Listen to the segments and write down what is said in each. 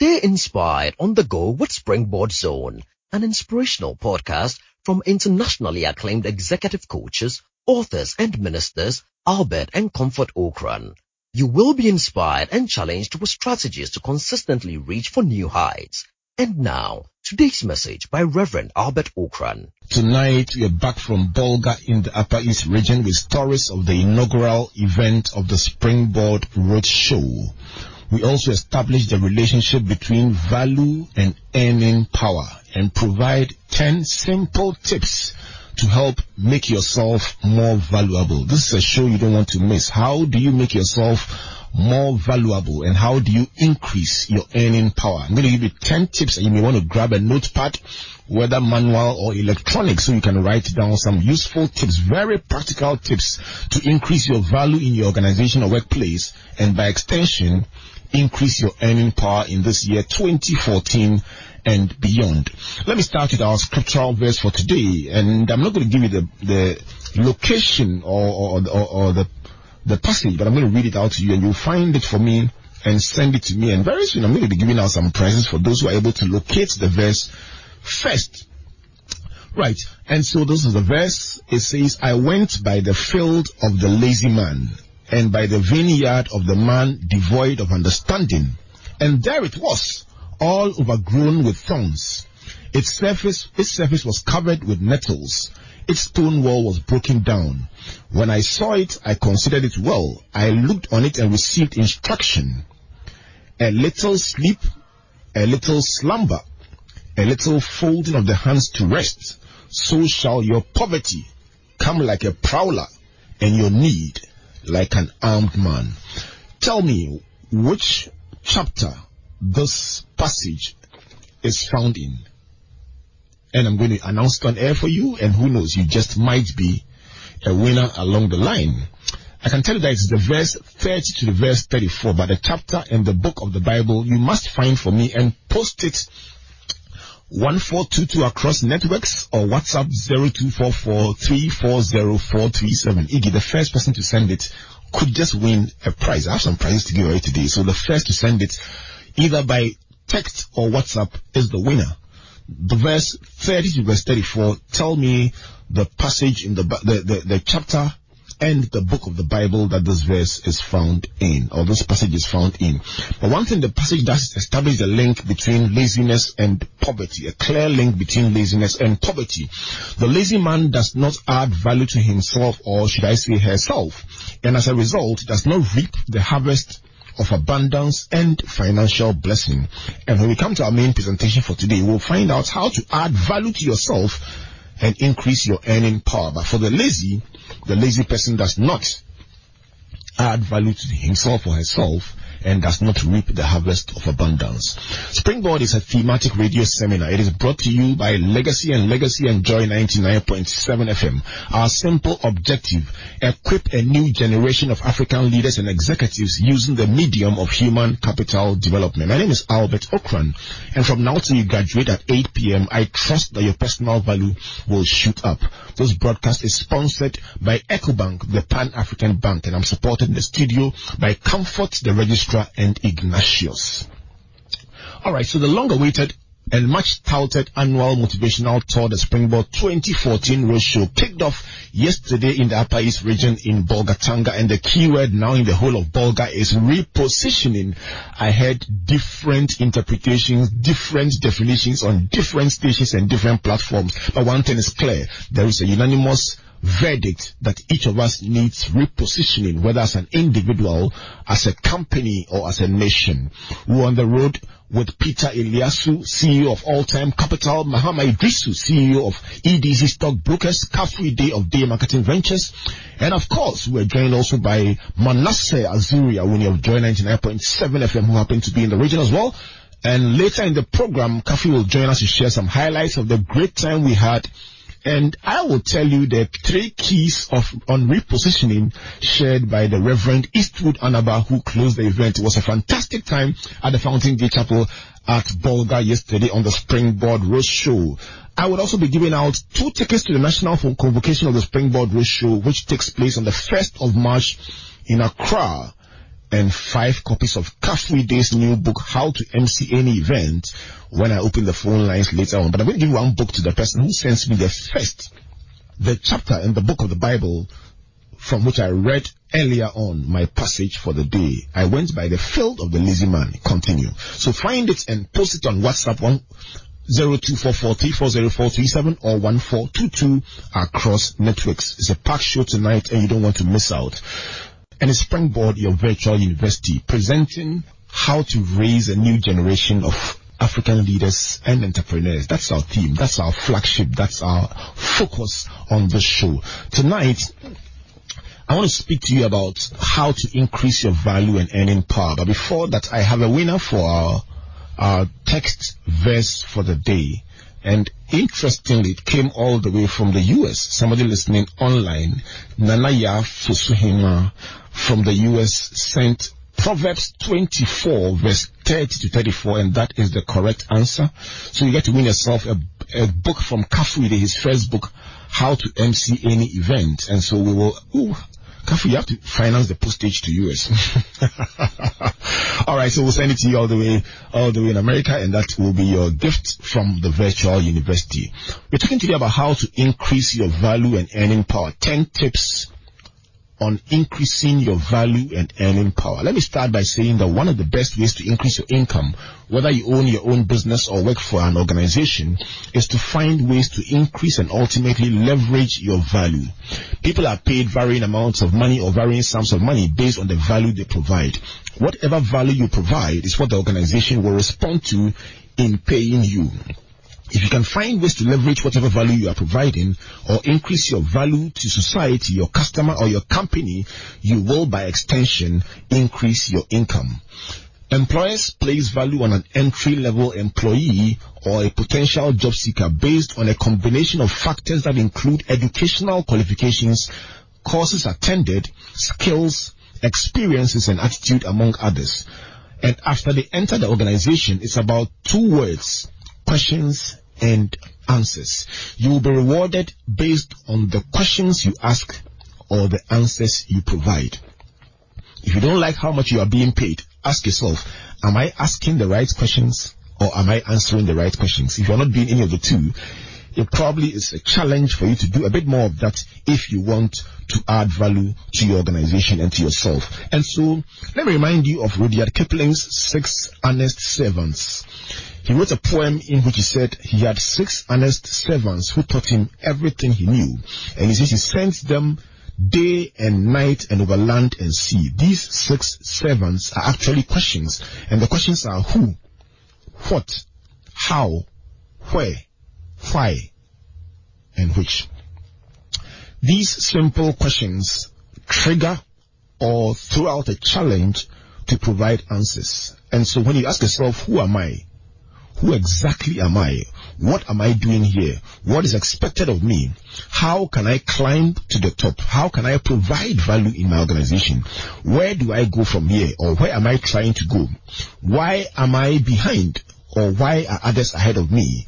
Stay inspired on the go with Springboard Zone, an inspirational podcast from internationally acclaimed executive coaches, authors and ministers Albert and Comfort Okran. You will be inspired and challenged with strategies to consistently reach for new heights. And now, today's message by Reverend Albert Okran. Tonight, we are back from Bolga in the Upper East Region with stories of the inaugural event of the Springboard Roadshow. We also establish the relationship between value and earning power and provide 10 simple tips to help make yourself more valuable. This is a show you don't want to miss. How do you make yourself more valuable, and how do you increase your earning power? I'm going to give you 10 tips, and you may want to grab a notepad, whether manual or electronic, so you can write down some useful tips, very practical tips to increase your value in your organization or workplace, and by extension, increase your earning power in this year 2014 and beyond. Let me start with our scriptural verse for today, and I'm not going to give you the location or the passage, but I'm going to read it out to you, and you'll find it for me and send it to me. And very soon I'm going to be giving out some prizes for those who are able to locate the verse first. Right. And so this is the verse. It says, I went by the field of the lazy man and by the vineyard of the man devoid of understanding. And there it was, all overgrown with thorns. Its surface was covered with nettles. Its stone wall was broken down. When I saw it, I considered it well. I looked on it and received instruction. A little sleep, a little slumber, a little folding of the hands to rest. So shall your poverty come like a prowler and your need like an armed man. Tell me which chapter this passage is found in. And I'm going to announce it on air for you, and who knows, you just might be a winner along the line. I can tell you that it's the verse 30 to the verse 34, but the chapter and the book of the Bible you must find for me and post it 1422 across networks or WhatsApp 0244 340437. Iggy, the first person to send it could just win a prize. I have some prizes to give away today, so the first to send it either by text or WhatsApp is the winner. The verse 30 to verse 34, tell me the passage in the chapter and the book of the Bible that this verse is found in, or this passage is found in. But one thing the passage does is establish a link between laziness and poverty, a clear link between laziness and poverty. The lazy man does not add value to himself, or should I say herself, and as a result does not reap the harvest of abundance and financial blessing. And when we come to our main presentation for today, we'll find out how to add value to yourself and increase your earning power. But for the lazy person does not add value to himself or herself and does not reap the harvest of abundance. Springboard is a thematic radio seminar. It is brought to you by Legacy and Joy 99.7 FM. Our simple objective, equip a new generation of African leaders and executives using the medium of human capital development. My name is Albert Okran, and from now till you graduate at 8 p.m., I trust that your personal value will shoot up. This broadcast is sponsored by Ecobank, the Pan-African Bank, and I'm supported in the studio by Comfort, the Registrar, and Ignatius. Alright, so the long-awaited and much-touted annual motivational tour, the Springboard 2014 Roadshow, kicked off yesterday in the Upper East Region in Bolgatanga, and the keyword now in the whole of Bolga is repositioning. I heard different interpretations, different definitions on different stations and different platforms, but one thing is clear, there is a unanimous verdict that each of us needs repositioning, whether as an individual, as a company, or as a nation. We're on the road with Peter Eliasu, CEO of All Time Capital, Mahama Iddrisu, CEO of EDC Stockbrokers, Kafui Dey of Day Marketing Ventures, and of course, we're joined also by Manasseh Azure Awuni of Joy 99.7 FM, who happened to be in the region as well. And later in the program, Kafui will join us to share some highlights of the great time we had. And I will tell you the three keys on repositioning shared by the Reverend Eastwood Anaba, who closed the event. It was a fantastic time at the Fountain Gate Chapel at Bolga yesterday on the Springboard Roadshow. I would also be giving out 2 tickets to the national convocation of the Springboard Roadshow, which takes place on the 1st of March in Accra. and 5 copies of Kafui Dey's new book, How to MC Any Event, when I open the phone lines later on. But I'm going to give one book to the person who sends me the chapter in the book of the Bible from which I read earlier on my passage for the day. I went by the field of the lazy man. Continue. So find it and post it on WhatsApp 1-02443-40437 or 1422 across networks. It's a packed show tonight and you don't want to miss out. And it's Springboard, your virtual university, presenting how to raise a new generation of African leaders and entrepreneurs. That's our theme. That's our flagship. That's our focus on this show. Tonight, I want to speak to you about how to increase your value and earning power. But before that, I have a winner for our text verse for the day. And interestingly, it came all the way from the U.S. Somebody listening online, Nanaya Fusuhima from the U.S. sent Proverbs 24 verse 30 to 34, and that is the correct answer. So you get to win yourself a book from Kafui Dey, his first book, How to MC Any Event. And so we will, Kafui, you have to finance the postage to US. All right, so we'll send it to you all the way in America, and that will be your gift from the virtual university. We're talking today about how to increase your value and earning power. 10 tips on increasing your value and earning power. Let me start by saying that one of the best ways to increase your income, whether you own your own business or work for an organization, is to find ways to increase and ultimately leverage your value. People are paid varying amounts of money or varying sums of money based on the value they provide. Whatever value you provide is what the organization will respond to in paying you. If you can find ways to leverage whatever value you are providing or increase your value to society, your customer, or your company, you will, by extension, increase your income. Employers place value on an entry-level employee or a potential job seeker based on a combination of factors that include educational qualifications, courses attended, skills, experiences, and attitude, among others. And after they enter the organization, it's about 2 words: questions and answers. You will be rewarded based on the questions you ask or the answers you provide. If you don't like how much you are being paid, ask yourself, am I asking the right questions or am I answering the right questions? If you're not doing any of the two, it probably is a challenge for you to do a bit more of that if you want to add value to your organization and to yourself. And so, let me remind you of Rudyard Kipling's 6 Honest Servants. He wrote a poem in which he said he had 6 honest servants who taught him everything he knew. And he says he sent them day and night and over land and sea. These 6 servants are actually questions. And the questions are who, what, how, where, why, and which. These simple questions trigger or throw out a challenge to provide answers. And so when you ask yourself, who am I? Who exactly am I? What am I doing here? What is expected of me? How can I climb to the top? How can I provide value in my organization? Where do I go from here? Or where am I trying to go? Why am I behind? Or why are others ahead of me?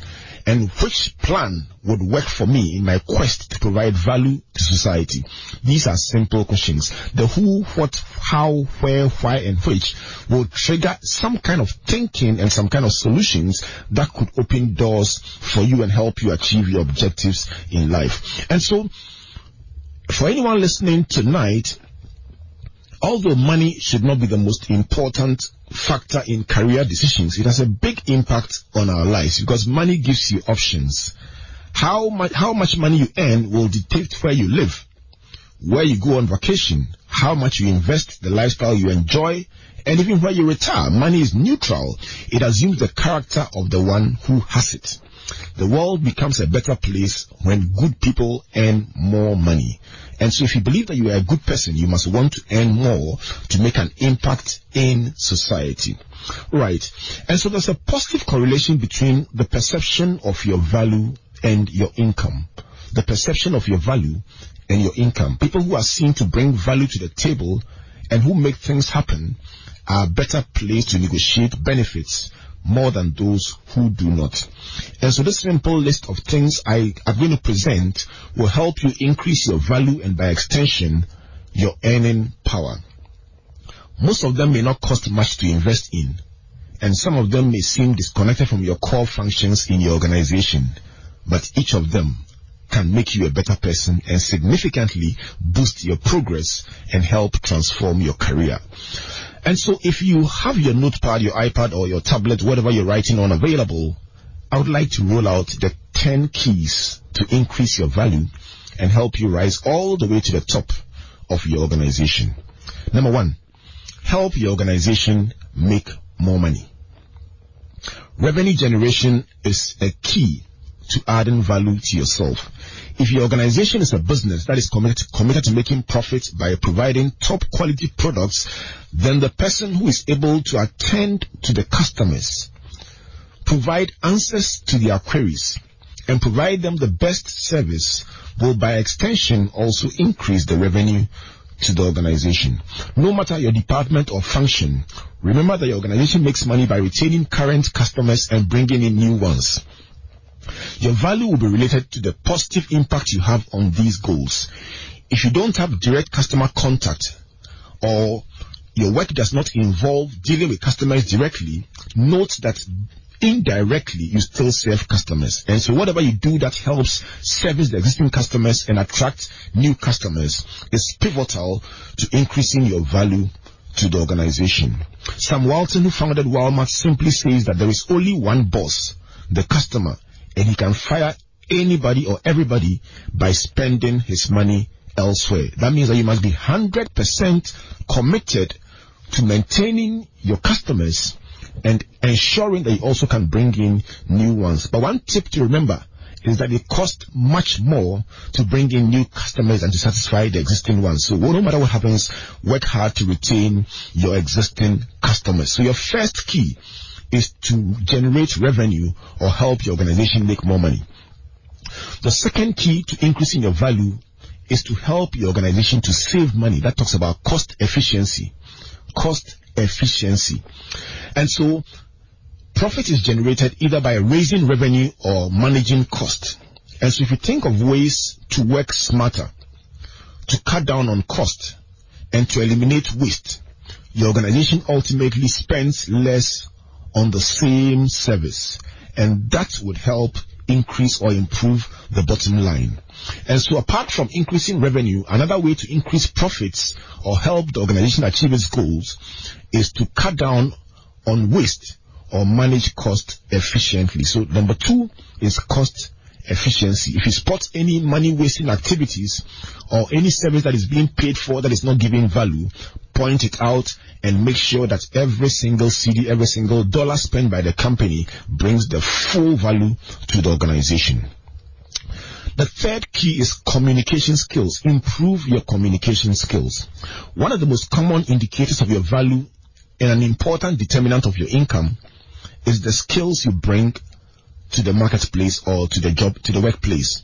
And which plan would work for me in my quest to provide value to society? These are simple questions. The who, what, how, where, why, and which will trigger some kind of thinking and some kind of solutions that could open doors for you and help you achieve your objectives in life. And so, for anyone listening tonight, although money should not be the most important factor in career decisions, it has a big impact on our lives because money gives you options. How much money you earn will dictate where you live, where you go on vacation, how much you invest, the lifestyle you enjoy, and even where you retire. Money is neutral. It assumes the character of the one who has it. The world becomes a better place when good people earn more money. And so if you believe that you are a good person, you must want to earn more to make an impact in society. Right. And so there's a positive correlation between the perception of your value and your income. The perception of your value and your income. People who are seen to bring value to the table and who make things happen are better placed to negotiate benefits more than those who do not. And so this simple list of things I am going to present will help you increase your value and, by extension, your earning power. most of them may not cost much to invest in, and some of them may seem disconnected from your core functions in your organization, but each of them can make you a better person and significantly boost your progress and help transform your career. And so if you have your notepad, your iPad or your tablet, whatever you're writing on available, I would like to roll out the 10 keys to increase your value and help you rise all the way to the top of your organization. Number one, help your organization make more money. Revenue generation is a key to adding value to yourself. If your organization is a business that is committed to making profits by providing top quality products, then the person who is able to attend to the customers, provide answers to their queries, and provide them the best service will by extension also increase the revenue to the organization. No matter your department or function, remember that your organization makes money by retaining current customers and bringing in new ones. Your value will be related to the positive impact you have on these goals. If you don't have direct customer contact or your work does not involve dealing with customers directly, note that indirectly you still serve customers. And so whatever you do that helps service the existing customers and attract new customers is pivotal to increasing your value to the organization. Sam Walton, who founded Walmart, simply says that there is only one boss, the customer, and he can fire anybody or everybody by spending his money elsewhere. That means that you must be 100% committed to maintaining your customers and ensuring that you also can bring in new ones. But one tip to remember is that it costs much more to bring in new customers than to satisfy the existing ones. So no matter what happens, work hard to retain your existing customers. So your first key is to generate revenue or help your organization make more money. The second key to increasing your value is to help your organization to save money. That talks about cost efficiency. Cost efficiency. And so profit is generated either by raising revenue or managing cost. And so if you think of ways to work smarter, to cut down on cost and to eliminate waste, your organization ultimately spends less on the same service, and that would help increase or improve the bottom line. And so apart from increasing revenue, another way to increase profits or help the organization achieve its goals is to cut down on waste or manage cost efficiently. So number two is cost efficiency. If you spot any money wasting activities or any service that is being paid for that is not giving value, point it out and make sure that every single cedi, every single dollar spent by the company brings the full value to the organization. The third key is communication skills. Improve your communication skills. One of the most common indicators of your value and an important determinant of your income is the skills you bring to the marketplace or to the job, to the workplace.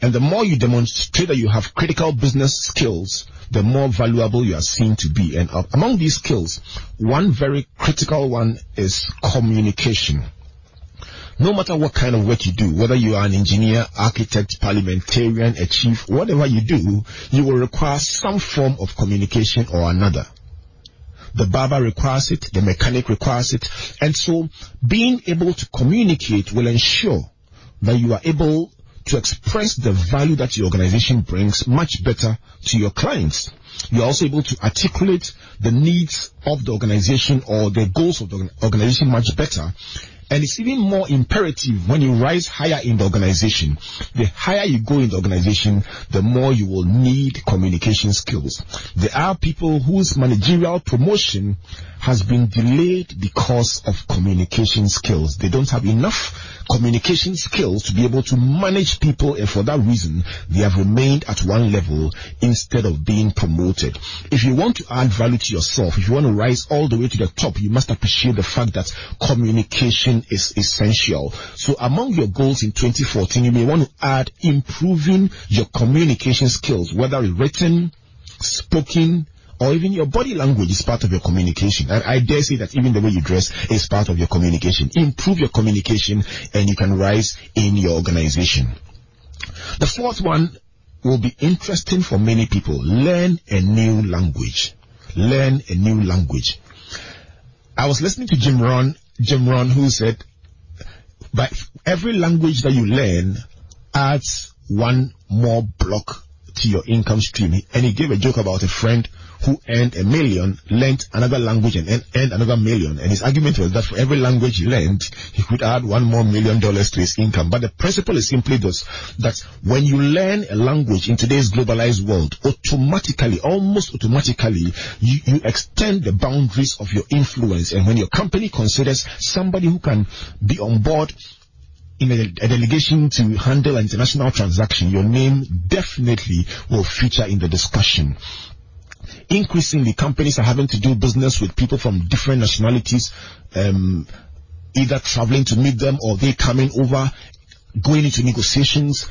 And the more you demonstrate that you have critical business skills, the more valuable you are seen to be. And among these skills, one very critical one is communication. No matter what kind of work you do, whether you are an engineer, architect, parliamentarian, a chief, whatever you do, you will require some form of communication or another. The barber requires it, the mechanic requires it. And so being able to communicate will ensure that you are able to express the value that your organization brings much better to your clients. You're also able to articulate the needs of the organization or the goals of the organization much better. And it's even more imperative when you rise higher in the organization. The higher you go in the organization, the more you will need communication skills. There are people whose managerial promotion has been delayed because of communication skills. They don't have enough communication skills to be able to manage people, and for that reason, they have remained at one level instead of being promoted. If you want to add value to yourself, if you want to rise all the way to the top, you must appreciate the fact that communication is essential. So among your goals in 2014, you may want to add improving your communication skills, whether written, spoken, or even your body language is part of your communication. And I dare say that even the way you dress is part of your communication. Improve your communication and you can rise in your organization. The fourth one will be interesting for many people. Learn a new language. learn a new language. I was listening to Jim Rohn, who said, by every language that you learn adds one more block to your income stream. And he gave a joke about a friend who earned $1 million, learned another language, and earned another $1 million. And his argument was that for every language he learned, he could add $1 more million to his income. But the principle is simply this, that when you learn a language in today's globalized world, automatically, almost automatically, you extend the boundaries of your influence. And when your company considers somebody who can be on board in a delegation to handle an international transaction, your name definitely will feature in the discussion. Increasingly, companies are having to do business with people from different nationalities, either traveling to meet them or they coming over, going into negotiations,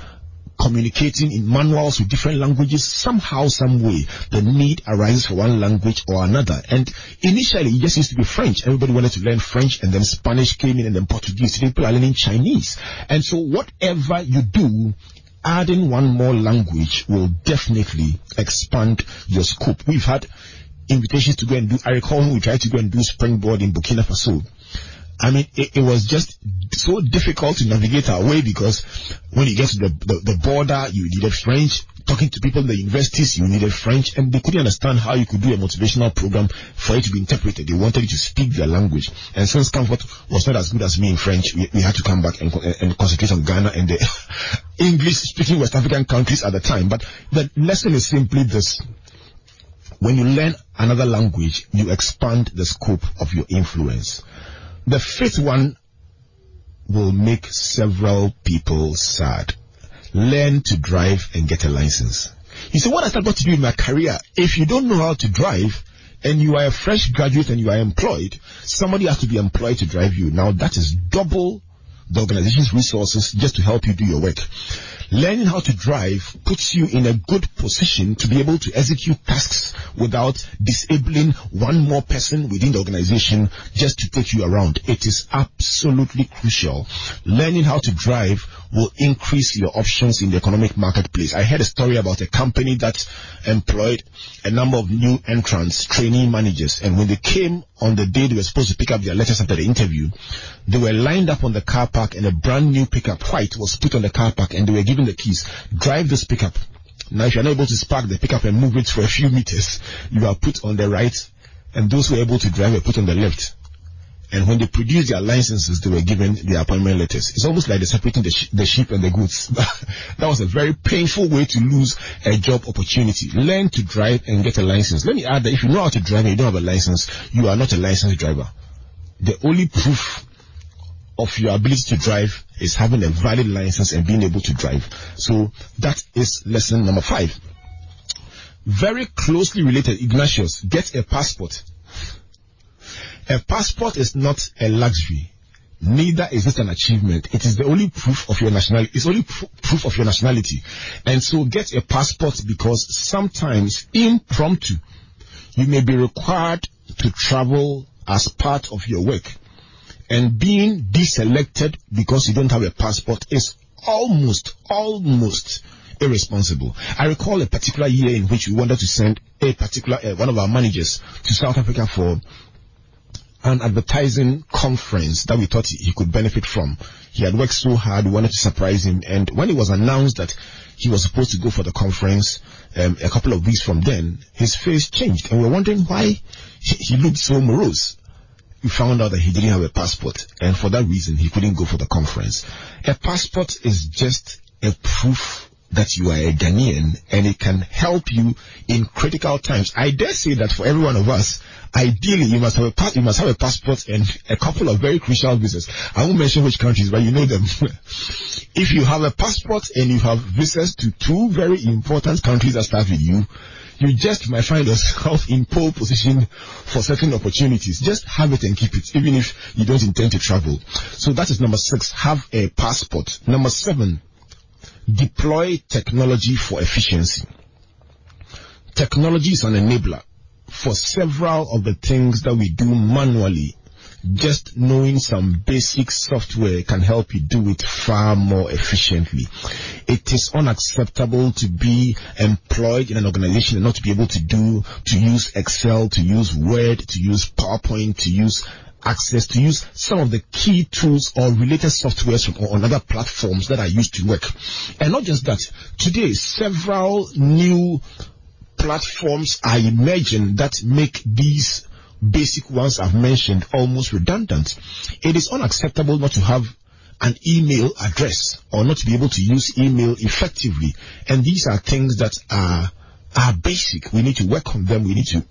communicating in manuals with different languages. Somehow, some way, the need arises for one language or another. And initially, it just used to be French. Everybody wanted to learn French, and then Spanish came in, and then Portuguese. Today, people are learning Chinese. And so whatever you do, adding one more language will definitely expand your scope. We've had invitations to go and do, I recall when we tried to go and do Springboard in Burkina Faso. I mean, it was just so difficult to navigate our way, because when you get to the border, you needed French. Talking to people in the universities, you needed French, and they couldn't understand how you could do a motivational program for it to be interpreted. They wanted you to speak their language. And since Comfort was not as good as me in French, we had to come back and concentrate on Ghana and the English-speaking West African countries at the time. But the lesson is simply this. When you learn another language, you expand the scope of your influence. The fifth one will make several people sad. Learn to drive and get a license. You say, what has that got to do with my career? If you don't know how to drive and you are a fresh graduate and you are employed, somebody has to be employed to drive you. Now, that is double the organization's resources just to help you do your work. Learning how to drive puts you in a good position to be able to execute tasks without disabling one more person within the organization just to take you around. It is absolutely crucial. Learning how to drive will increase your options in the economic marketplace. I heard a story about a company that employed a number of new entrants, trainee managers, and when they came on the day they were supposed to pick up their letters after the interview, they were lined up on the car park, and a brand new pickup, white, was put on the car park, and they were given the keys. Drive this pickup. Now, if you're not able to spark the pickup and move it for a few meters, you are put on the right, and those who are able to drive are put on the left. And when they produced their licenses, they were given their appointment letters. It's almost like they're separating the sheep and the goats. That was a very painful way to lose a job opportunity. Learn to drive and get a license. Let me add that if you know how to drive and you don't have a license, you are not a licensed driver. The only proof of your ability to drive is having a valid license and being able to drive. So that is lesson number 5. Very closely related, Ignatius, get a passport. A passport is not a luxury. Neither is it an achievement. It is the only proof of your nationality. It's only proof of your nationality. And so get a passport, because sometimes impromptu, you may be required to travel as part of your work. And being deselected because you don't have a passport is almost irresponsible. I recall a particular year in which we wanted to send a particular one of our managers to South Africa for an advertising conference that we thought he could benefit from. He had worked so hard, we wanted to surprise him. And when it was announced that he was supposed to go for the conference a couple of weeks from then, his face changed. And we were wondering why he looked so morose. We found out that he didn't have a passport, and for that reason, he couldn't go for the conference. A passport is just a proof that you are a Ghanaian, and it can help you in critical times. I dare say that for every one of us, ideally, you must have a passport and a couple of very crucial visas. I won't mention which countries, but you know them. If you have a passport and you have visas to 2 very important countries that start with you, you just might find yourself in pole position for certain opportunities. Just have it and keep it, even if you don't intend to travel. So that is number 6, have a passport. Number 7, deploy technology for efficiency. Technology is an enabler for several of the things that we do manually just knowing some basic software can help you do it far more efficiently. It is unacceptable to be employed in an organization and not to be able to use Excel, to use Word, to use PowerPoint, to use Access, to use some of the key tools or related softwares from on other platforms that are used to work. And not just that, today several new platforms are emerging that make these basic ones I've mentioned almost redundant. It is unacceptable not to have an email address or not to be able to use email effectively. And these are things that are basic. We need to work on them. We need to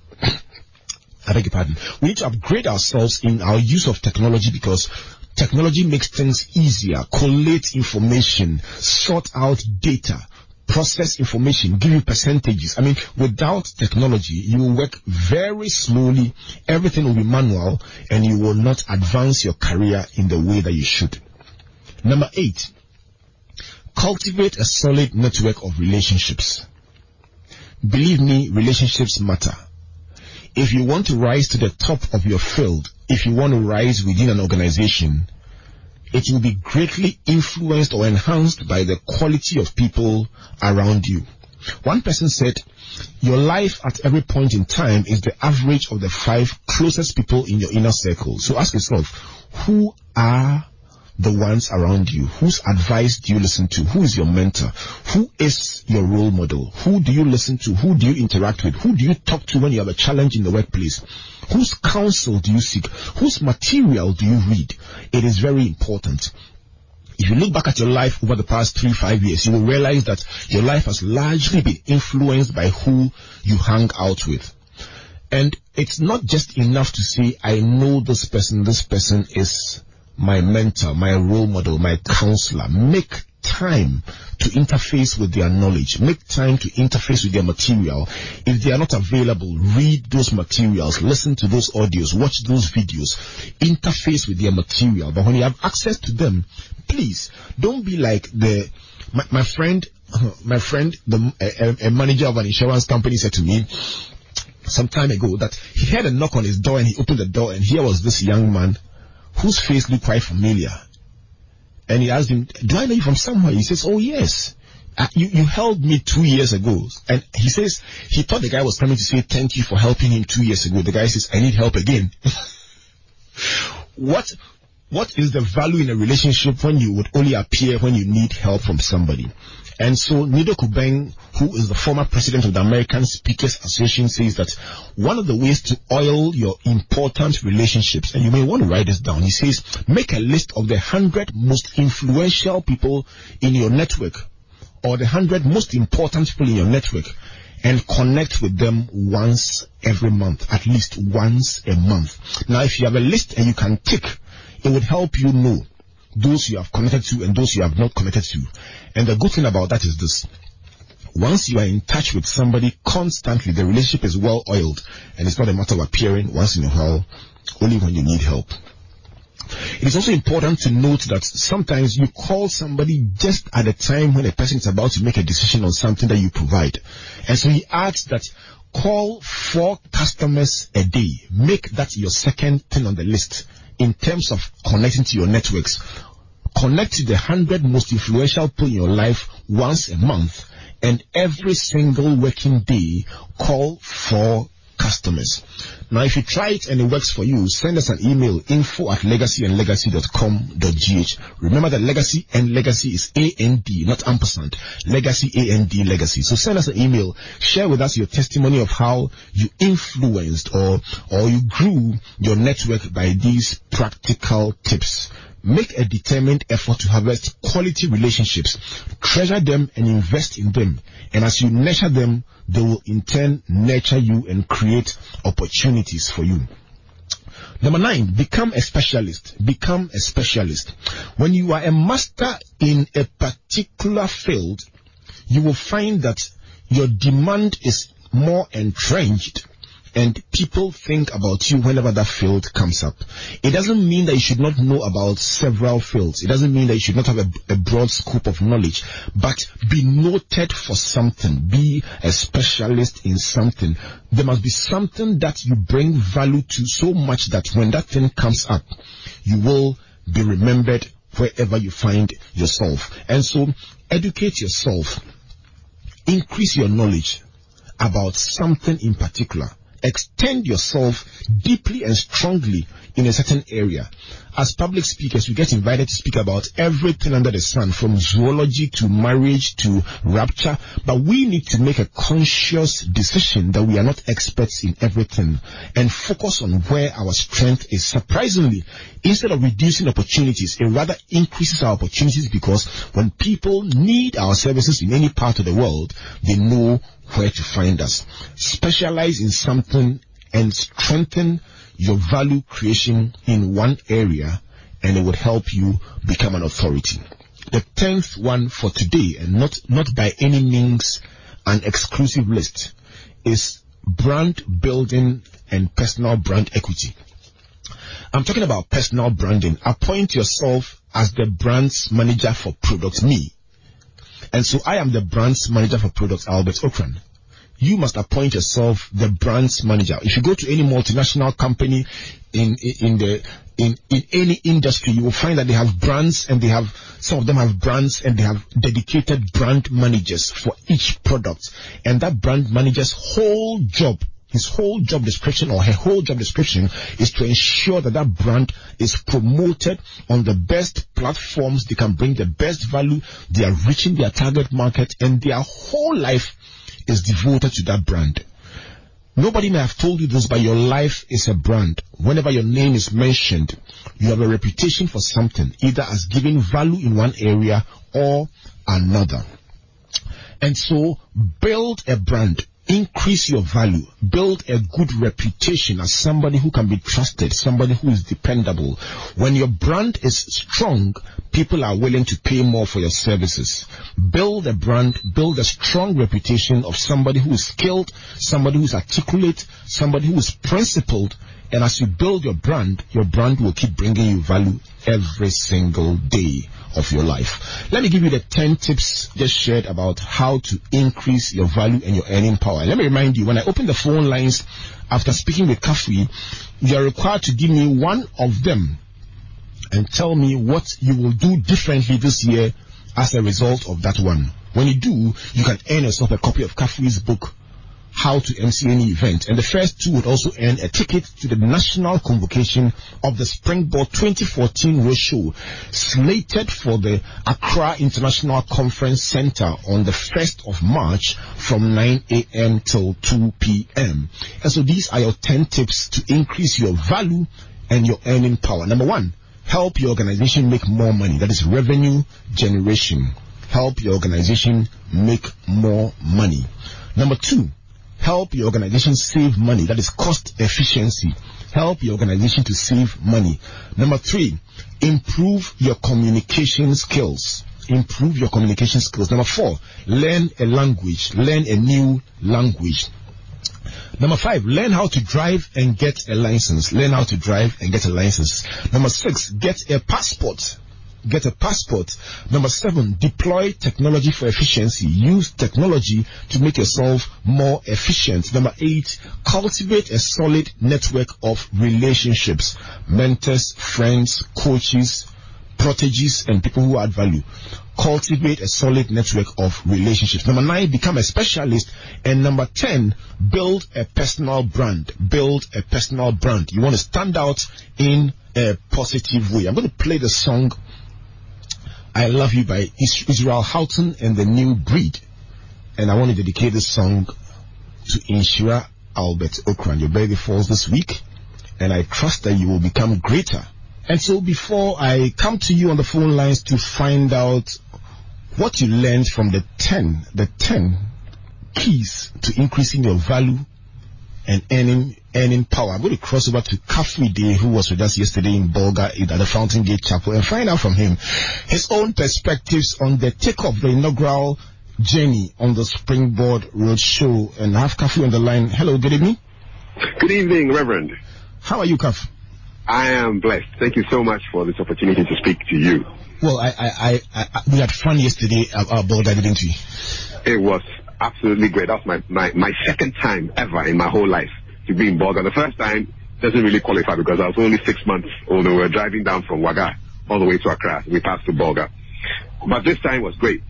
upgrade ourselves in our use of technology, because technology makes things easier, collate information, sort out data, process information, give you percentages. I mean, without technology, you will work very slowly, everything will be manual, and you will not advance your career in the way that you should. Number 8, cultivate a solid network of relationships. Believe me, relationships matter. If you want to rise to the top of your field, if you want to rise within an organization, it will be greatly influenced or enhanced by the quality of people around you. One person said, your life at every point in time is the average of the 5 closest people in your inner circle. So ask yourself, who are the ones around you? Whose advice do you listen to? Who is your mentor? Who is your role model? Who do you listen to? Who do you interact with? Who do you talk to when you have a challenge in the workplace? Whose counsel do you seek? Whose material do you read? It is very important. If you look back at your life over the past 3-5 years, you will realize that your life has largely been influenced by who you hang out with. And it's not just enough to say, I know this person is my mentor, my role model, my counselor. Make time to interface with their knowledge. Make time to interface with their material. If they are not available, read those materials, listen to those audios, watch those videos, interface with their material. But when you have access to them, please don't be like my friend, the manager of an insurance company said to me some time ago that he had a knock on his door, and he opened the door, and here was this young man whose face looked quite familiar. And he asked him, do I know you from somewhere? He says, oh yes, you helped me 2 years ago. And he says, he thought the guy was coming to say thank you for helping him 2 years ago. The guy says, I need help again. What is the value in a relationship when you would only appear when you need help from somebody? And so Nido Qubein, who is the former president of the American Speakers Association, says that one of the ways to oil your important relationships, and you may want to write this down, he says, make a list of the 100 most influential people in your network, or the 100 most important people in your network, and connect with them once every month, at least once a month. Now, if you have a list and you can tick, it would help you know those you have connected to and those you have not connected to. And the good thing about that is this: once you are in touch with somebody constantly, the relationship is well oiled, and it's not a matter of appearing once in a while, only when you need help. It is also important to note that sometimes you call somebody just at a time when a person is about to make a decision on something that you provide. And so he adds that call 4 customers a day. Make that your second thing on the list in terms of connecting to your networks. Connect to the 100 most influential people in your life once a month, and every single working day, call 4 customers. Now, if you try it and it works for you, send us an email, info@legacyandlegacy.com.gh. Remember that legacy and legacy is A-N-D, not ampersand. Legacy, A-N-D, legacy. So send us an email. Share with us your testimony of how you influenced or you grew your network by these practical tips. Make a determined effort to harvest quality relationships. Treasure them and invest in them. And as you nurture them, they will in turn nurture you and create opportunities for you. Number 9, become a specialist. Become a specialist. When you are a master in a particular field, you will find that your demand is more entrenched and people think about you whenever that field comes up. It doesn't mean that you should not know about several fields. It doesn't mean that you should not have a broad scope of knowledge, but be noted for something. Be a specialist in something. There must be something that you bring value to so much that when that thing comes up, you will be remembered wherever you find yourself. And so educate yourself. Increase your knowledge about something in particular. Extend yourself deeply and strongly in a certain area. As public speakers, we get invited to speak about everything under the sun, from zoology to marriage to rapture. But we need to make a conscious decision that we are not experts in everything and focus on where our strength is. Surprisingly, instead of reducing opportunities, it rather increases our opportunities, because when people need our services in any part of the world, they know where to find us. Specialize in something and strengthen your value creation in one area, and it would help you become an authority. The 10th one for today, and not by any means an exclusive list, is brand building and personal brand equity. I'm talking about personal branding. Appoint yourself as the brand's manager for products, me. And so I am the brand's manager for products, Albert Okran. You must appoint yourself the brand's manager. If you go to any multinational company in any industry, you will find that they have brands, and they have, some of them have brands, and they have dedicated brand managers for each product. And that brand manager's whole job, his whole job description or her whole job description, is to ensure that that brand is promoted on the best platforms. They can bring the best value. They are reaching their target market, and their whole life is devoted to that brand. Nobody may have told you this, but your life is a brand. Whenever your name is mentioned, you have a reputation for something, either as giving value in one area or another. And so build a brand. Increase your value. Build a good reputation as somebody who can be trusted, somebody who is dependable. When your brand is strong, people are willing to pay more for your services. Build a brand, build a strong reputation of somebody who is skilled, somebody who is articulate, somebody who is principled. And as you build your brand will keep bringing you value every single day of your life. Let me give you the 10 tips just shared about how to increase your value and your earning power. And let me remind you, when I open the phone lines after speaking with Kafui, you are required to give me one of them and tell me what you will do differently this year as a result of that one. When you do, you can earn yourself a copy of Kafui's book, How to MC Any Event. And the first two would also earn a ticket to the national convocation of the Springboard 2014 Roadshow, slated for the Accra International Conference Center on the 1st of March from 9 a.m. till 2 p.m. And so these are your 10 tips to increase your value and your earning power. Number one, help your organization make more money. That is revenue generation. Help your organization make more money. Number two, help your organization save money. That is cost efficiency. Help your organization to save money. Number three, improve your communication skills. Improve your communication skills. Number four, learn a language. Learn a new language. Number five, learn how to drive and get a license. Learn how to drive and get a license. Number six, get a passport. Get a passport. Number seven, deploy technology for efficiency. Use technology to make yourself more efficient. Number eight, cultivate a solid network of relationships, mentors, friends, coaches, proteges, and people who add value. Cultivate a solid network of relationships. Number nine, become a specialist. And number 10, build a personal brand. Build a personal brand. You want to stand out in a positive way. I'm going to play the song I Love You by Israel Houghton and the New Breed. And I want to dedicate this song to Inshira Albert Okran. Your birthday falls this week, and I trust that you will become greater. And so before I come to you on the phone lines to find out what you learned from the 10 keys to increasing your value and earning power, I'm going to cross over to Kafui Dey, who was with us yesterday in Bolga at the Fountain Gate Chapel, and find out from him his own perspectives on the takeoff, the inaugural journey on the Springboard Roadshow. And I have Kafui on the line. Hello, good evening. Good evening, Reverend. How are you, Kaf? I am blessed. Thank you so much for this opportunity to speak to you. Well, we had fun yesterday about that, didn't we? It was absolutely great. That's my second time ever in my whole life to be in Bolgatanga. The first time doesn't really qualify because I was only 6 months old and we were driving down from Wagga all the way to Accra. We passed to Bolgatanga. But this time was great.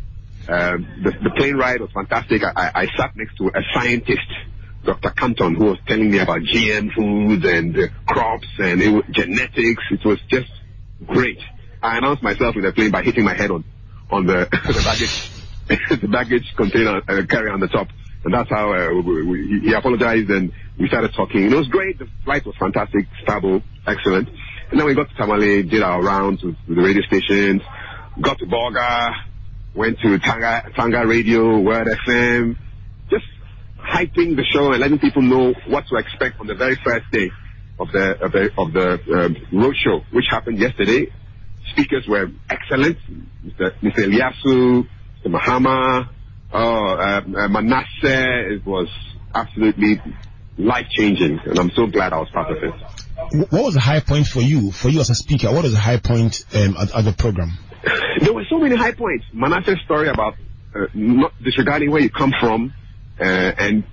The plane ride was fantastic. I sat next to a scientist, Dr. Canton, who was telling me about GM foods and crops and genetics. It was just great. I announced myself in the plane by hitting my head on the baggage container carrier on the top. And that's how he apologized and we started talking. It was great. The flight was fantastic, stable, excellent. And then we got to Tamale, did our rounds with the radio stations, got to Wagga, went to Tanga Radio, Word FM, just hyping the show and letting people know what to expect on the very first day of the roadshow, which happened yesterday. Speakers were excellent. Mr. Eliasu, Mr. Mahama, Manasseh. It was absolutely life-changing, and I'm so glad I was part of it. What was the high point for you as a speaker? What was the high point at the program? There were so many high points. Manasseh's story about not disregarding where you come from and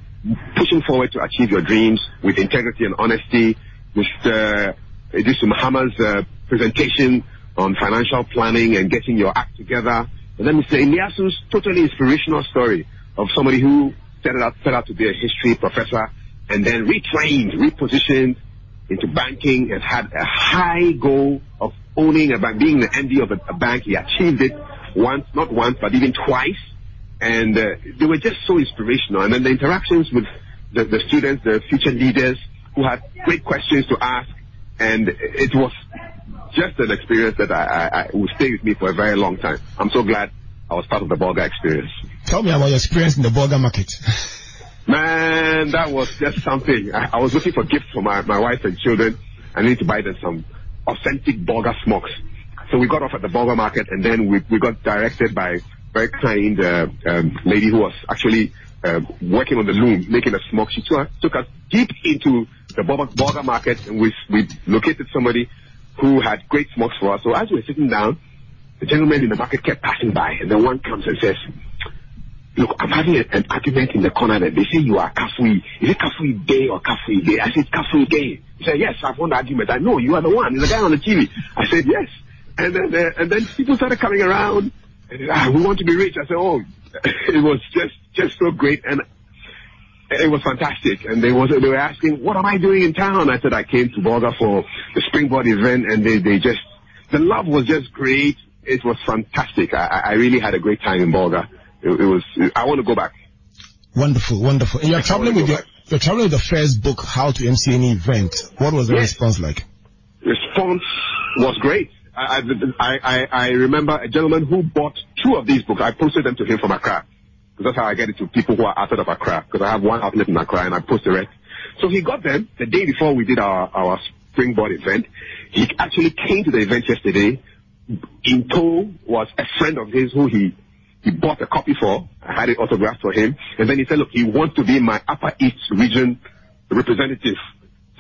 pushing forward to achieve your dreams with integrity and honesty. Mr. Idrisu Mahama's presentation on financial planning and getting your act together. And then Mr. Eliasu's totally inspirational story of somebody who set out to be a history professor and then repositioned into banking and had a high goal of owning a bank, being the MD of a bank. He achieved it not once, but even twice. And they were just so inspirational. And then the interactions with the students, the future leaders who had great questions to ask. And it was just an experience that I will stay with me for a very long time. I'm so glad I was part of the Bolga experience. Tell me about your experience in the Bolga market. Man, that was just something. I was looking for gifts for my wife and children. I needed to buy them some authentic Bolga smokes. So we got off at the Bolga market and then we got directed by a very kind lady who was actually working on the loom, making a smoke. She took us deep into the Bolga market and we located somebody who had great smokes for us. So as we were sitting down, the gentleman in the market kept passing by, and then one comes and says, "Look, I'm having an argument in the corner that they say you are Kafui. Is it Kafui Dey or Kafui Dey?" I said, "Kafui Dey." He said, "Yes, I've won the argument." I know you are the one. There's a guy on the TV. I said, "Yes." And then people started coming around, and "We want to be rich." I said, "Oh," it was just so great, and it was fantastic. And they were asking, "What am I doing in town?" I said, "I came to Bolga for the Springboard event," and the love was just great. It was fantastic. I really had a great time in Bolga. I want to go back. Wonderful, wonderful. And you're traveling with the first book, How to MC an Event. What was the response like? Response was great. I remember a gentleman who bought 2 of these books. I posted them to him from Accra, because that's how I get it to people who are outside of Accra, because I have 1 outlet in Accra and I post the rest. So he got them the day before we did our Springboard event. He actually came to the event yesterday. In tow was a friend of his who he bought a copy for. I had it autographed for him. And then he said, "Look, he wants to be my Upper East Region representative,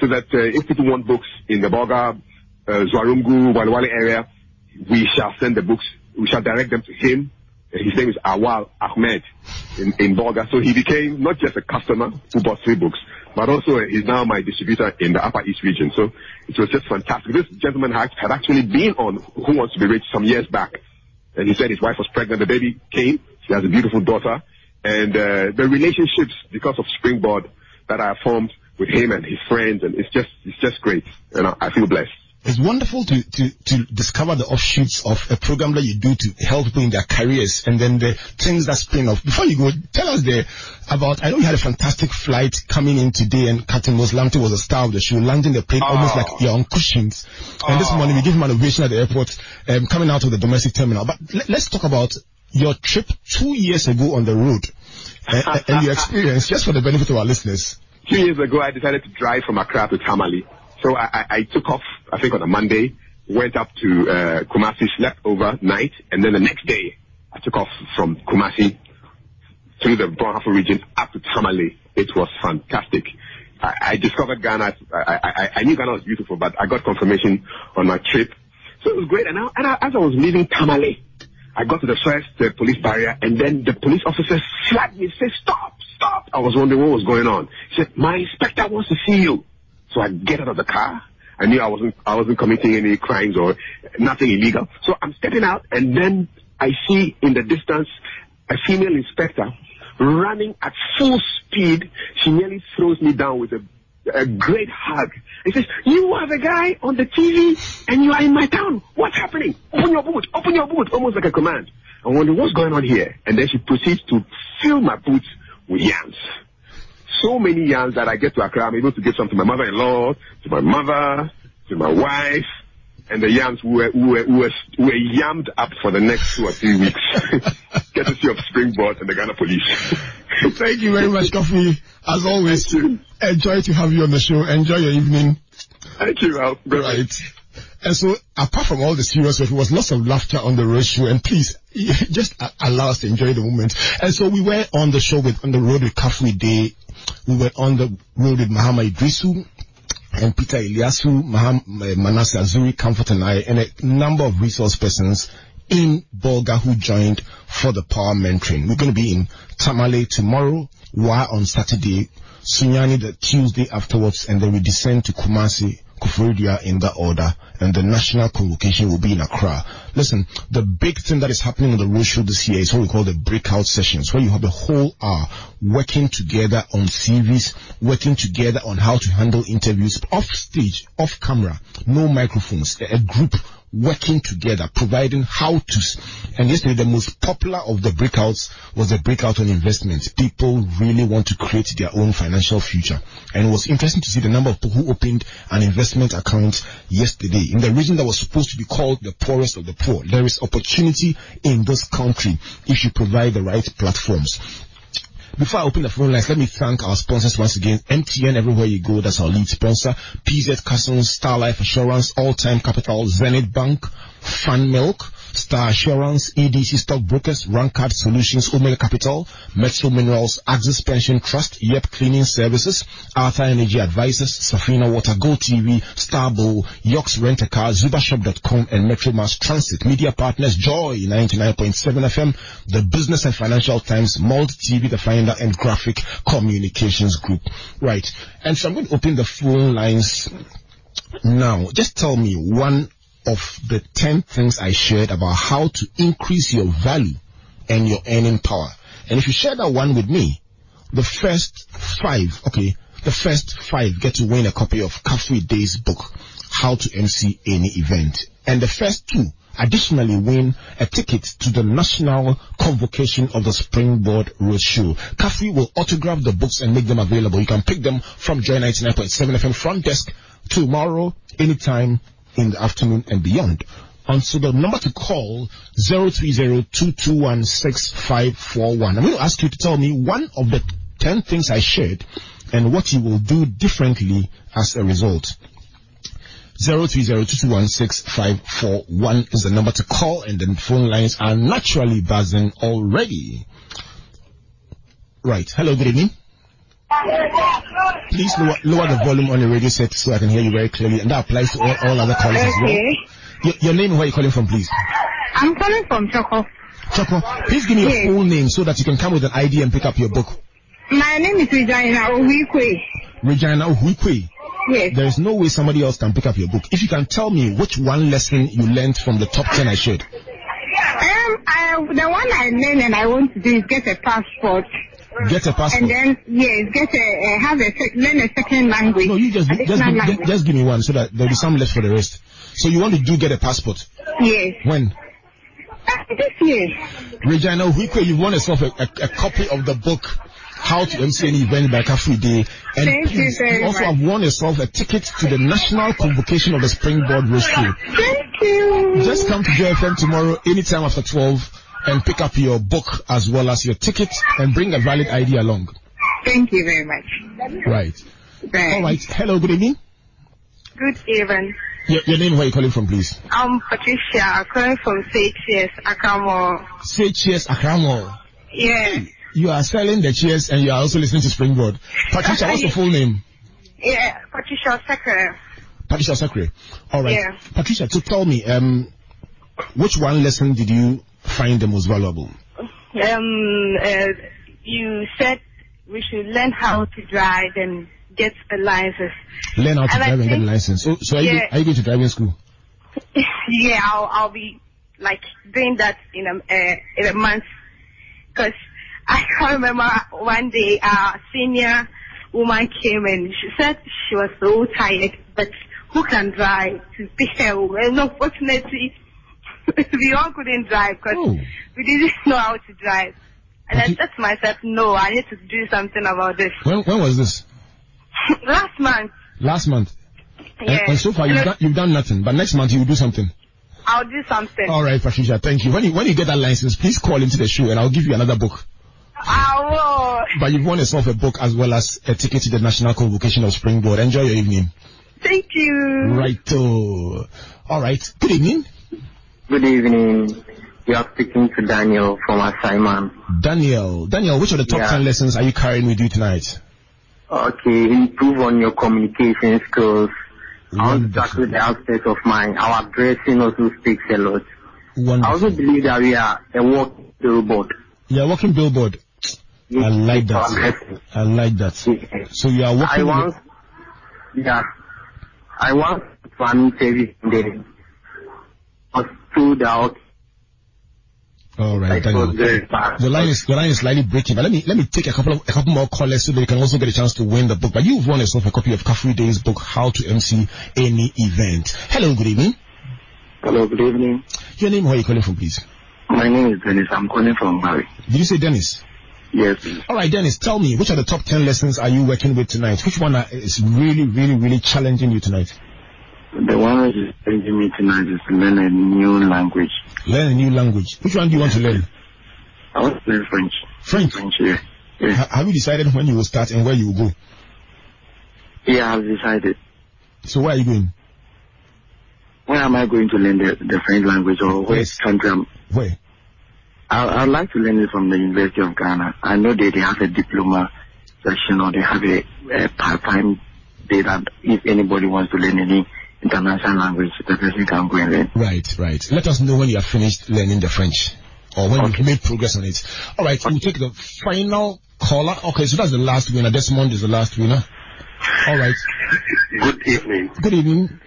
so that if people want books in the Bolga, Zwarungu, Walwale area, we shall send the books. We shall direct them to him." His name is Awal Ahmed in Bolga. So he became not just a customer who bought 3 books, but also he's now my distributor in the Upper East Region. So it was just fantastic. This gentleman had actually been on Who Wants to Be Rich some years back. And he said his wife was pregnant. The baby came. She has a beautiful daughter. And the relationships, because of Springboard, that I formed with him and his friends, and it's just great. And I feel blessed. It's wonderful to discover the offshoots of a program that you do to help people in their careers, and then the things that spring off. Before you go, tell us I know you had a fantastic flight coming in today, and Captain Moslamti was a star of the show, landing the plane almost like you're on cushions. And this morning we gave him an ovation at the airport, coming out of the domestic terminal. But let's talk about your trip 2 years ago on the road, and your experience, just for the benefit of our listeners. 2 years ago, I decided to drive from Accra to Tamale. So I took off, I think on a Monday, went up to Kumasi, slept overnight, and then the next day I took off from Kumasi through the Pan-African region up to Tamale. It was fantastic. I discovered Ghana. I knew Ghana was beautiful, but I got confirmation on my trip. So it was great. And, as I was leaving Tamale, I got to the first police barrier, and then the police officer slapped me, said, "Stop, stop." I was wondering what was going on. He said, "My inspector wants to see you." So I get out of the car. I knew I wasn't committing any crimes or nothing illegal. So I'm stepping out, and then I see in the distance a female inspector running at full speed. She nearly throws me down with a great hug. He says, "You are the guy on the TV and you are in my town. What's happening? Open your boot, open your boot." Almost like a command. I wonder what's going on here. And then she proceeds to fill my boots with yams. So many yarns that I get to Accra, I'm able to give some to my mother-in-law, to my mother, to my wife, and the yams were yammed up for the next 2 or 3 weeks. Get to see of Springboard and the Ghana Police. Thank you very much, Kafui. As always, enjoy to have you on the show. Enjoy your evening. Thank you, Al. Right. And so, apart from all the serious stuff, it was lots of laughter on the road show. And please, just allow us to enjoy the moment. And so, we were on the show on the road with Kafui Dey. We were on the road with Mahama Iddrisu and Peter Eliasu, Manasseh Azure, Comfort and I, and a number of resource persons in Bolga who joined for the power mentoring. We're going to be in Tamale tomorrow, Wa on Saturday, Sunyani the Tuesday afterwards, and then we descend to Kumasi, Kafui Dey in that order, and the national convocation will be in Accra. Listen, the big thing that is happening on the roadshow this year is what we call the breakout sessions, where you have a whole hour working together on CVs, working together on how to handle interviews, off stage, off camera, no microphones, a group working together, providing how-tos. And yesterday, the most popular of the breakouts was the breakout on investments. People really want to create their own financial future. And it was interesting to see the number of people who opened an investment account yesterday. In the region that was supposed to be called the poorest of the poor, there is opportunity in this country if you provide the right platforms. Before I open the phone lines, let me thank our sponsors once again. MTN, everywhere you go, that's our lead sponsor. PZ Customs, Star Life Assurance, All Time Capital, Zenith Bank, Fan Milk, Star Assurance, EDC Stockbrokers, Rankard Solutions, Omega Capital, Metro Minerals, Axis Pension Trust, Yep Cleaning Services, Arthur Energy Advisors, Safina Water, Go TV, Starbow, Yox Rent a Car, Zubashop.com, and Metro Mass Transit. Media partners, Joy 99.7 FM, The Business and Financial Times, Mold TV, The Finder, and Graphic Communications Group. Right. And so I'm going to open the phone lines now. Just tell me one of the 10 things I shared about how to increase your value and your earning power. And if you share that one with me, the first five get to win a copy of Kafui Dey's book, How to MC Any Event. And the first two additionally win a ticket to the national convocation of the Springboard Roadshow. Kafui will autograph the books and make them available. You can pick them from Joy 99.7 FM front desk tomorrow, anytime in the afternoon and beyond. And so the number to call, 030-221-6541. I'm going to ask you to tell me one of the 10 things I shared and what you will do differently as a result. 030-221-6541 is the number to call, and the phone lines are naturally buzzing already. Right. Hello, good evening. Please lower the volume on the radio set so I can hear you very clearly, and that applies to all other callers as well. Your name and where you're calling from, please. I'm calling from Choco. Choco, please give me your full name so that you can come with an ID and pick up your book. My name is Regina Ohuikwe. Regina Ohuikwe. Yes. There is no way somebody else can pick up your book. If you can tell me which one lesson you learned from the top 10 I shared. The one I learned and I want to do is get a passport. Get a passport. And then, yes, learn a second language. No, you just give me one so that there'll be some left for the rest. So you want to get a passport? Yes. When? This year. Regina Ohuikwe, you've won yourself a copy of the book, How to MC Any Event by Kafui Dey. And Thank you also have won yourself a ticket to the national convocation of the Springboard Roadshow. Thank you. Just come to JFM tomorrow, anytime after 12. And pick up your book as well as your ticket and bring a valid ID along. Thank you very much. Right. All right. Hello, good evening. Good evening. Your name, where are you calling from, please? I'm Patricia. I'm calling from CHS Akramo. CHS Akramo. Yeah. You are selling the chairs and you are also listening to Springboard. Patricia, what's your full name? Yeah, Patricia Sakre. Patricia Sakre. All right. Yeah. Patricia, so tell me, which one lesson did you find the most valuable? You said we should learn how to drive and get a license. Learn how to drive and get a license. So are you going to driving school? Yeah, I'll be like doing that in a month, because I can remember one day a senior woman came and she said she was so tired, but who can drive to pick her home? And unfortunately, we all couldn't drive because we didn't know how to drive. And I said to myself, no, I need to do something about this. When was this? Last month. Last month. Yeah. And so far you've done nothing, but next month you will do something. I'll do something. All right, Patricia, thank you. When you get that license, please call into the show and I'll give you another book. I will. But you've won yourself a book as well as a ticket to the National Convocation of Springboard. Enjoy your evening. Thank you. Righto. All right. Good evening. Good evening. You are speaking to Daniel from Asaiman. Daniel, which of the top 10 lessons are you carrying with you tonight? Okay, improve on your communication skills. I want to tackle the aspect of mine. Our dressing also speaks a lot. Wonderful. I also believe that we are a walking billboard. You are a walking billboard. Yes. I like that. Yes. So you are walking. I want one service day. All right, Daniel. The line is slightly breaking, but let me take a couple more callers so that you can also get a chance to win the book. But you've won yourself a copy of Kafui Dey's book, How to MC Any Event. Hello, good evening. Hello, good evening. Your name, where are you calling from, please? My name is Dennis. I'm calling from Mali. Did you say Dennis? Yes, please. All right, Dennis, tell me, which are the top 10 lessons are you working with tonight? Which one is really, really, really challenging you tonight? The one that is challenging me tonight is to learn a new language. Learn a new language. Which one do you want to learn? I want to learn French. French, yeah. Have you decided when you will start and where you will go? Yeah, I've decided. So where are you going? Where am I going to learn the French language, or which country? Where? I'd like to learn it from the University of Ghana. I know that they have a diploma section, or they have a part-time day that if anybody wants to learn any international language, the person can go and learn. Right. Let us know when you have finished learning the French, or when you've made progress on it. All right, we'll take the final caller. Okay, so that's the last winner. Desmond is the last winner. All right. Good evening. Good evening.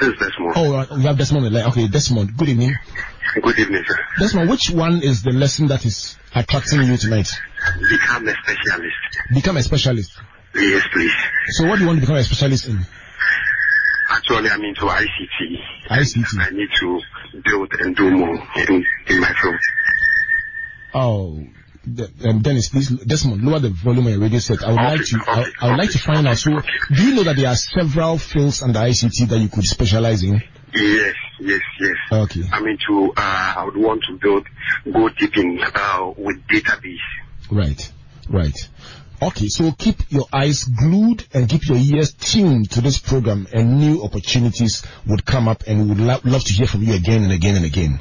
This is Desmond. We have Desmond on the line. Okay, Desmond, good evening. Good evening, sir. Desmond, which one is the lesson that is attracting you tonight? Become a specialist. Become a specialist? Yes, please. So what do you want to become a specialist in? Actually, I'm into ICT. I need to build and do more in my field. Dennis, please, Desmond, lower the volume of your radio set. I would like to find out. So, do you know that there are several fields under ICT that you could specialize in? Yes. Okay. I'm into. I would want to go deep in with database. Right. Okay, so keep your eyes glued and keep your ears tuned to this program, and new opportunities would come up, and we would love to hear from you again and again and again.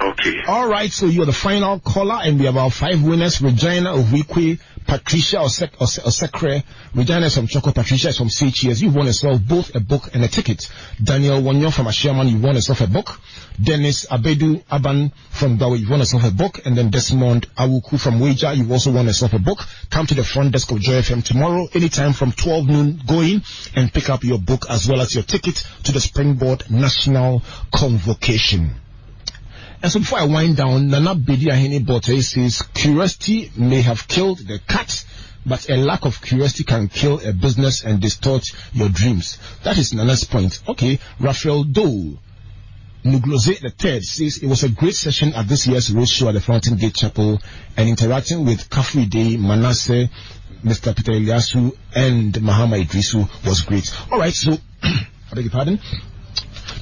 Okay. All right, so you're the final caller, and we have our 5 winners: Regina Ovikwe, Patricia Osekre. Regina is from Choco, Patricia is from CHS. You won yourself both a book and a ticket. Daniel Wanyo from Ashiaman, you won yourself a book. Dennis Abedu Aban from Dawe, you won yourself a book. And then Desmond Awuku from Weja, you also won yourself a book. Come to the front desk of Joy FM tomorrow, anytime from 12 noon, go in and pick up your book as well as your ticket to the Springboard National Convocation. And so before I wind down, Nana Bedi Ahene Bote says, curiosity may have killed the cat, but a lack of curiosity can kill a business and distort your dreams. That is Nana's point. Okay, Raphael Doe Nugloze III says, it was a great session at this year's roadshow at the Fountain Gate Chapel, and interacting with Kafui Dey, Manasseh, Mr. Peter Eliasu, and Mahama Iddrisu was great. All right, so, I beg your pardon.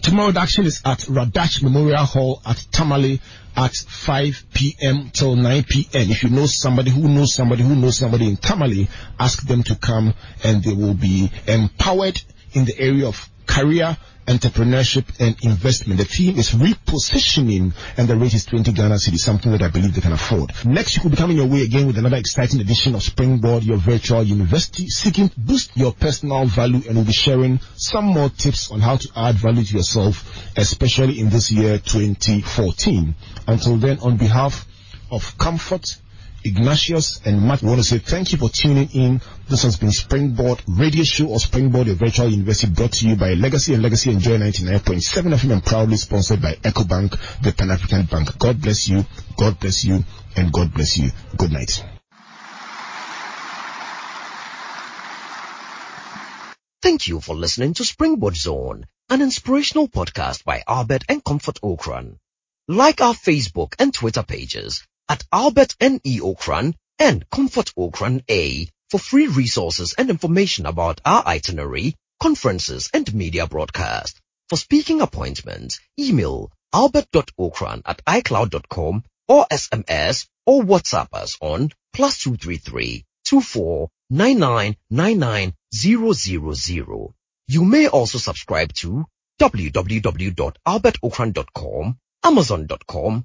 Tomorrow the action is at Radash Memorial Hall at Tamale at 5 p.m. till 9 p.m. If you know somebody who knows somebody who knows somebody in Tamale, ask them to come and they will be empowered in the area of career, entrepreneurship, and investment. The theme is repositioning, and the rate is 20 Ghana cedis, something that I believe they can afford. Next, you could be coming your way again with another exciting edition of Springboard, your virtual university, seeking to boost your personal value, and we'll be sharing some more tips on how to add value to yourself, especially in this year 2014. Until then, on behalf of Comfort, Ignatius, and Matt, we want to say thank you for tuning in. This has been Springboard Radio Show, or Springboard, a virtual university, brought to you by Legacy and Legacy Enjoy 99.7 FM, and proudly sponsored by Ecobank, the Pan-African Bank. God bless you, God bless you, and God bless you. Good night. Thank you for listening to Springboard Zone, an inspirational podcast by Albert and Comfort Okran. Like our Facebook and Twitter pages at Albert N.E. Okran and Comfort Okran A for free resources and information about our itinerary, conferences, and media broadcast. For speaking appointments, email albert.okran@icloud.com or SMS or WhatsApp us on +233 24 99 99 000. You may also subscribe to www.albertokran.com, amazon.com,